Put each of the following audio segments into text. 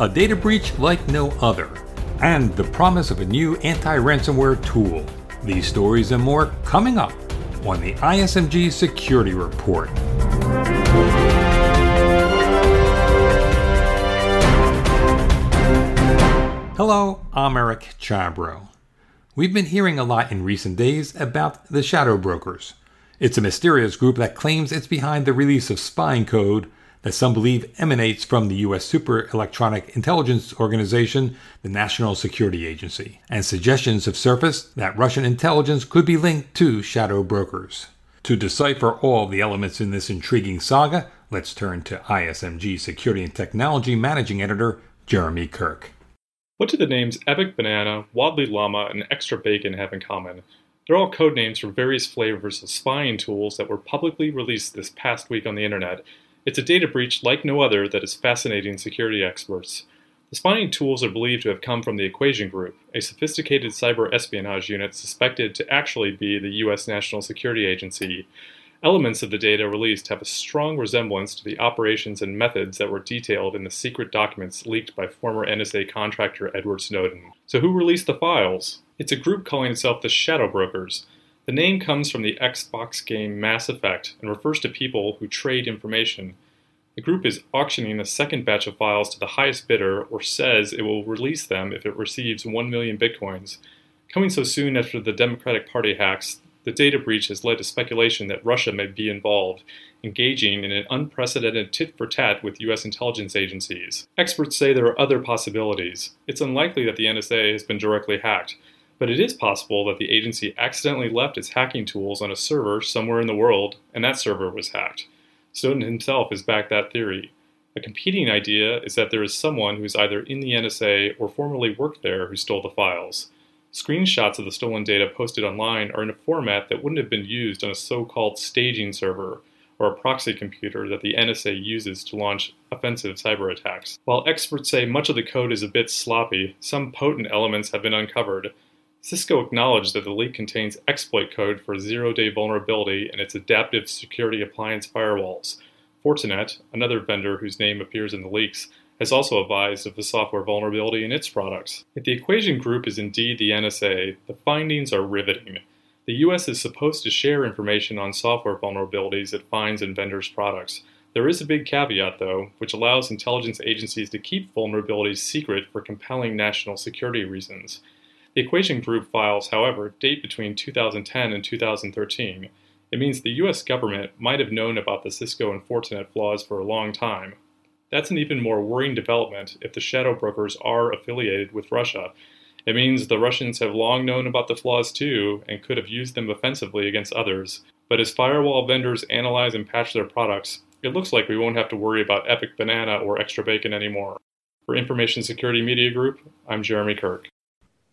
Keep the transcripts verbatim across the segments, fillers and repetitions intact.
a data breach like no other, and the promise of a new anti-ransomware tool. These stories and more coming up on the I S M G Security Report. Hello, I'm Eric Chabro. We've been hearing a lot in recent days about the Shadow Brokers. It's a mysterious group that claims it's behind the release of spying code that some believe emanates from the U S Super Electronic Intelligence Organization, the National Security Agency, and suggestions have surfaced that Russian intelligence could be linked to Shadow Brokers. To decipher all the elements in this intriguing saga, let's turn to I S M G Security and Technology Managing Editor Jeremy Kirk. What do the names Epic Banana, Wadley Llama, and Extra Bacon have in common? They're all codenames for various flavors of spying tools that were publicly released this past week on the internet. It's a data breach like no other that is fascinating security experts. The spying tools are believed to have come from the Equation Group, a sophisticated cyber espionage unit suspected to actually be the U S National Security Agency. Elements of the data released have a strong resemblance to the operations and methods that were detailed in the secret documents leaked by former N S A contractor Edward Snowden. So who released the files? It's a group calling itself the Shadow Brokers. The name comes from the Xbox game Mass Effect and refers to people who trade information. The group is auctioning a second batch of files to the highest bidder, or says it will release them if it receives one million bitcoins. Coming so soon after the Democratic Party hacks, the data breach has led to speculation that Russia may be involved, engaging in an unprecedented tit-for-tat with U S intelligence agencies. Experts say there are other possibilities. It's unlikely that the N S A has been directly hacked, but it is possible that the agency accidentally left its hacking tools on a server somewhere in the world, and that server was hacked. Snowden himself has backed that theory. A competing idea is that there is someone who is either in the N S A or formerly worked there who stole the files. Screenshots of the stolen data posted online are in a format that wouldn't have been used on a so-called staging server, or a proxy computer that the N S A uses to launch offensive cyber attacks. While experts say much of the code is a bit sloppy, some potent elements have been uncovered. Cisco acknowledged that the leak contains exploit code for zero-day vulnerability in its adaptive security appliance firewalls. Fortinet, another vendor whose name appears in the leaks, has also advised of the software vulnerability in its products. If the Equation Group is indeed the N S A, the findings are riveting. The U S is supposed to share information on software vulnerabilities it finds in vendors' products. There is a big caveat, though, which allows intelligence agencies to keep vulnerabilities secret for compelling national security reasons. The Equation Group files, however, date between two thousand ten and two thousand thirteen. It means the U S government might have known about the Cisco and Fortinet flaws for a long time. That's an even more worrying development if the Shadow Brokers are affiliated with Russia. It means the Russians have long known about the flaws too and could have used them offensively against others. But as firewall vendors analyze and patch their products, it looks like we won't have to worry about Epic Banana or Extra Bacon anymore. For Information Security Media Group, I'm Jeremy Kirk.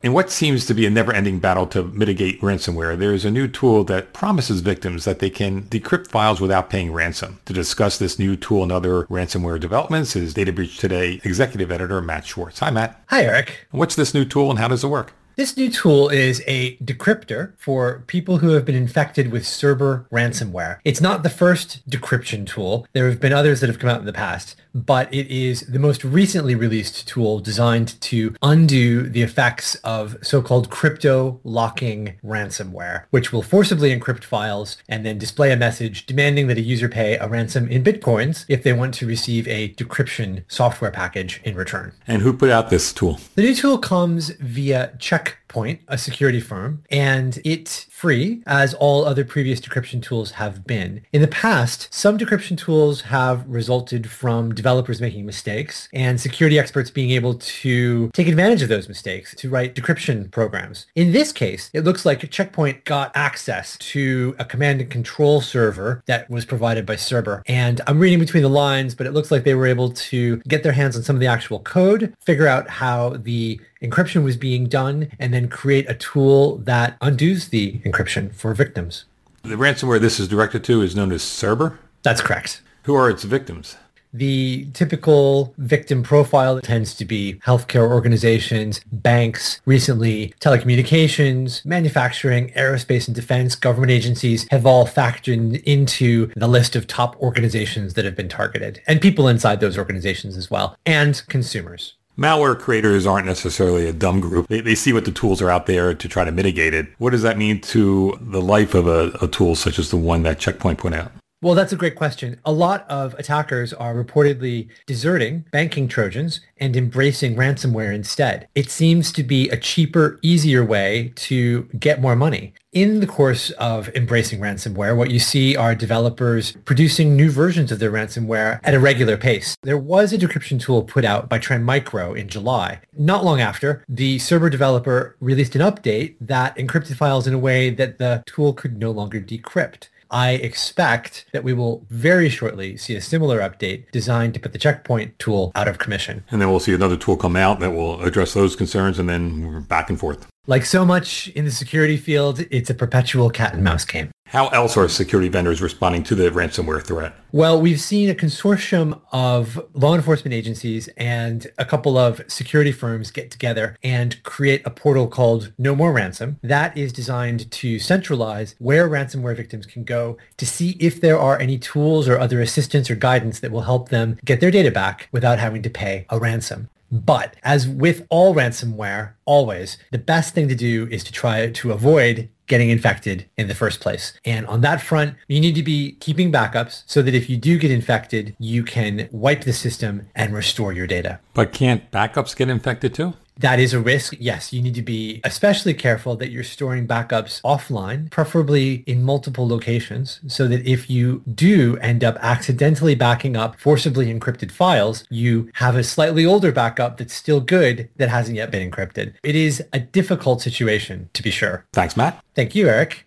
In what seems to be a never-ending battle to mitigate ransomware, there is a new tool that promises victims that they can decrypt files without paying ransom. To discuss this new tool and other ransomware developments is Data Breach Today Executive Editor Matt Schwartz. Hi, Matt. Hi, Eric. What's this new tool and how does it work? This new tool is a decryptor for people who have been infected with Cerber ransomware. It's not the first decryption tool. There have been others that have come out in the past, but it is the most recently released tool designed to undo the effects of so-called crypto-locking ransomware, which will forcibly encrypt files and then display a message demanding that a user pay a ransom in bitcoins if they want to receive a decryption software package in return. And who put out this tool? The new tool comes via Checkpoint. Checkpoint, a security firm, and it's free, as all other previous decryption tools have been. In the past, some decryption tools have resulted from developers making mistakes and security experts being able to take advantage of those mistakes to write decryption programs. In this case, it looks like Checkpoint got access to a command and control server that was provided by Cerber. And I'm reading between the lines, but it looks like they were able to get their hands on some of the actual code, figure out how the encryption was being done, and then create a tool that undoes the encryption for victims. The ransomware this is directed to is known as Cerber? That's correct. Who are its victims? The typical victim profile tends to be healthcare organizations, banks, recently telecommunications, manufacturing, aerospace and defense, government agencies have all factored into the list of top organizations that have been targeted, and people inside those organizations as well, and consumers. Malware creators aren't necessarily a dumb group. They, they see what the tools are out there to try to mitigate it. What does that mean to the life of a, a tool such as the one that Checkpoint put out? Well, that's a great question. A lot of attackers are reportedly deserting banking Trojans and embracing ransomware instead. It seems to be a cheaper, easier way to get more money. In the course of embracing ransomware, what you see are developers producing new versions of their ransomware at a regular pace. There was a decryption tool put out by Trend Micro in July. Not long after, the Cerber developer released an update that encrypted files in a way that the tool could no longer decrypt. I expect that we will very shortly see a similar update designed to put the Checkpoint tool out of commission. And then we'll see another tool come out that will address those concerns, and then we're back and forth. Like so much in the security field, it's a perpetual cat and mouse game. How else are security vendors responding to the ransomware threat? Well, we've seen a consortium of law enforcement agencies and a couple of security firms get together and create a portal called No More Ransom. That is designed to centralize where ransomware victims can go to see if there are any tools or other assistance or guidance that will help them get their data back without having to pay a ransom. But as with all ransomware, always, the best thing to do is to try to avoid getting infected in the first place. And on that front, you need to be keeping backups so that if you do get infected, you can wipe the system and restore your data. But can't backups get infected too? That is a risk. Yes, you need to be especially careful that you're storing backups offline, preferably in multiple locations, so that if you do end up accidentally backing up forcibly encrypted files, you have a slightly older backup that's still good that hasn't yet been encrypted. It is a difficult situation, to be sure. Thanks, Matt. Thank you, Eric.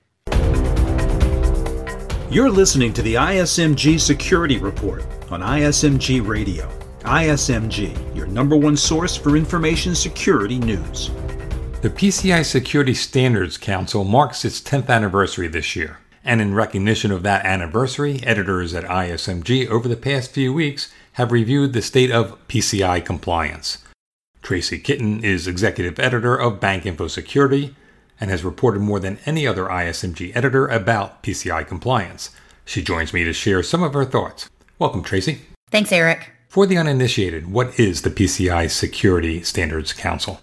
You're listening to the I S M G Security Report on I S M G Radio. I S M G, your number one source for information security news. The P C I Security Standards Council marks its tenth anniversary this year, and in recognition of that anniversary, editors at I S M G over the past few weeks have reviewed the state of P C I compliance. Tracy Kitten is executive editor of Bank Info Security and has reported more than any other I S M G editor about P C I compliance. She joins me to share some of her thoughts. Welcome, Tracy. Thanks, Eric. For the uninitiated, what is the P C I Security Standards Council?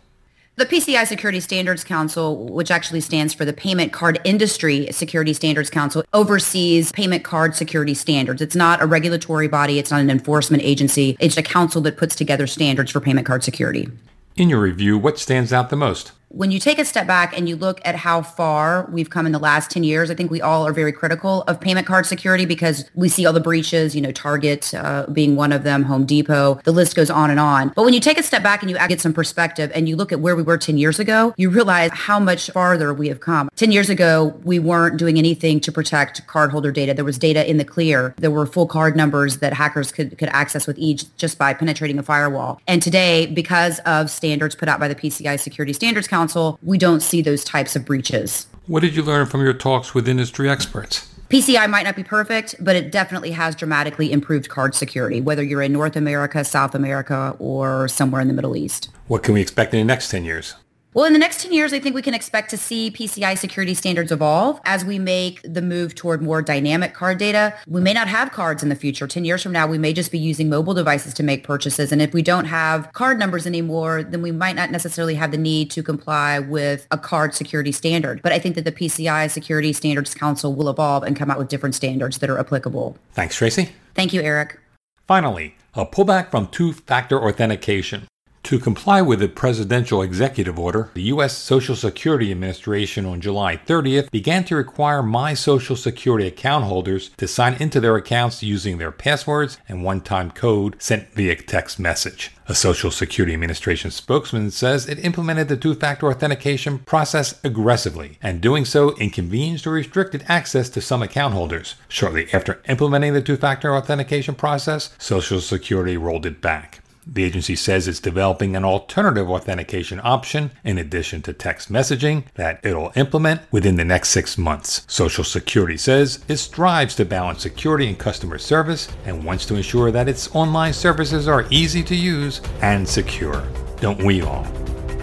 The P C I Security Standards Council, which actually stands for the Payment Card Industry Security Standards Council, oversees payment card security standards. It's not a regulatory body. It's not an enforcement agency. It's a council that puts together standards for payment card security. In your review, what stands out the most? When you take a step back and you look at how far we've come in the last ten years, I think we all are very critical of payment card security because we see all the breaches, you know, Target uh, being one of them, Home Depot, the list goes on and on. But when you take a step back and you get some perspective and you look at where we were ten years ago, you realize how much farther we have come. ten years ago, we weren't doing anything to protect cardholder data. There was data in the clear. There were full card numbers that hackers could, could access with ease just by penetrating a firewall. And today, because of standards put out by the P C I Security Standards Council, Council, we don't see those types of breaches. What did you learn from your talks with industry experts? P C I might not be perfect, but it definitely has dramatically improved card security, whether you're in North America, South America, or somewhere in the Middle East. What can we expect in the next ten years? Well, in the next ten years, I think we can expect to see P C I security standards evolve as we make the move toward more dynamic card data. We may not have cards in the future. ten years from now, we may just be using mobile devices to make purchases. And if we don't have card numbers anymore, then we might not necessarily have the need to comply with a card security standard. But I think that the P C I Security Standards Council will evolve and come out with different standards that are applicable. Thanks, Tracy. Thank you, Eric. Finally, a pullback from two-factor authentication. To comply with the presidential executive order, the U S Social Security Administration on July thirtieth began to require My Social Security account holders to sign into their accounts using their passwords and one-time code sent via text message. A Social Security Administration spokesman says it implemented the two-factor authentication process aggressively, and doing so inconvenienced or restricted access to some account holders. Shortly after implementing the two-factor authentication process, Social Security rolled it back. The agency says it's developing an alternative authentication option in addition to text messaging that it'll implement within the next six months. Social Security says it strives to balance security and customer service and wants to ensure that its online services are easy to use and secure. Don't we all?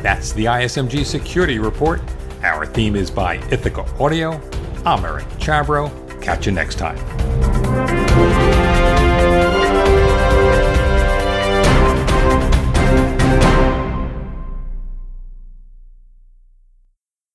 That's the I S M G Security Report. Our theme is by Ithaca Audio. I'm Eric Chabro. Catch you next time.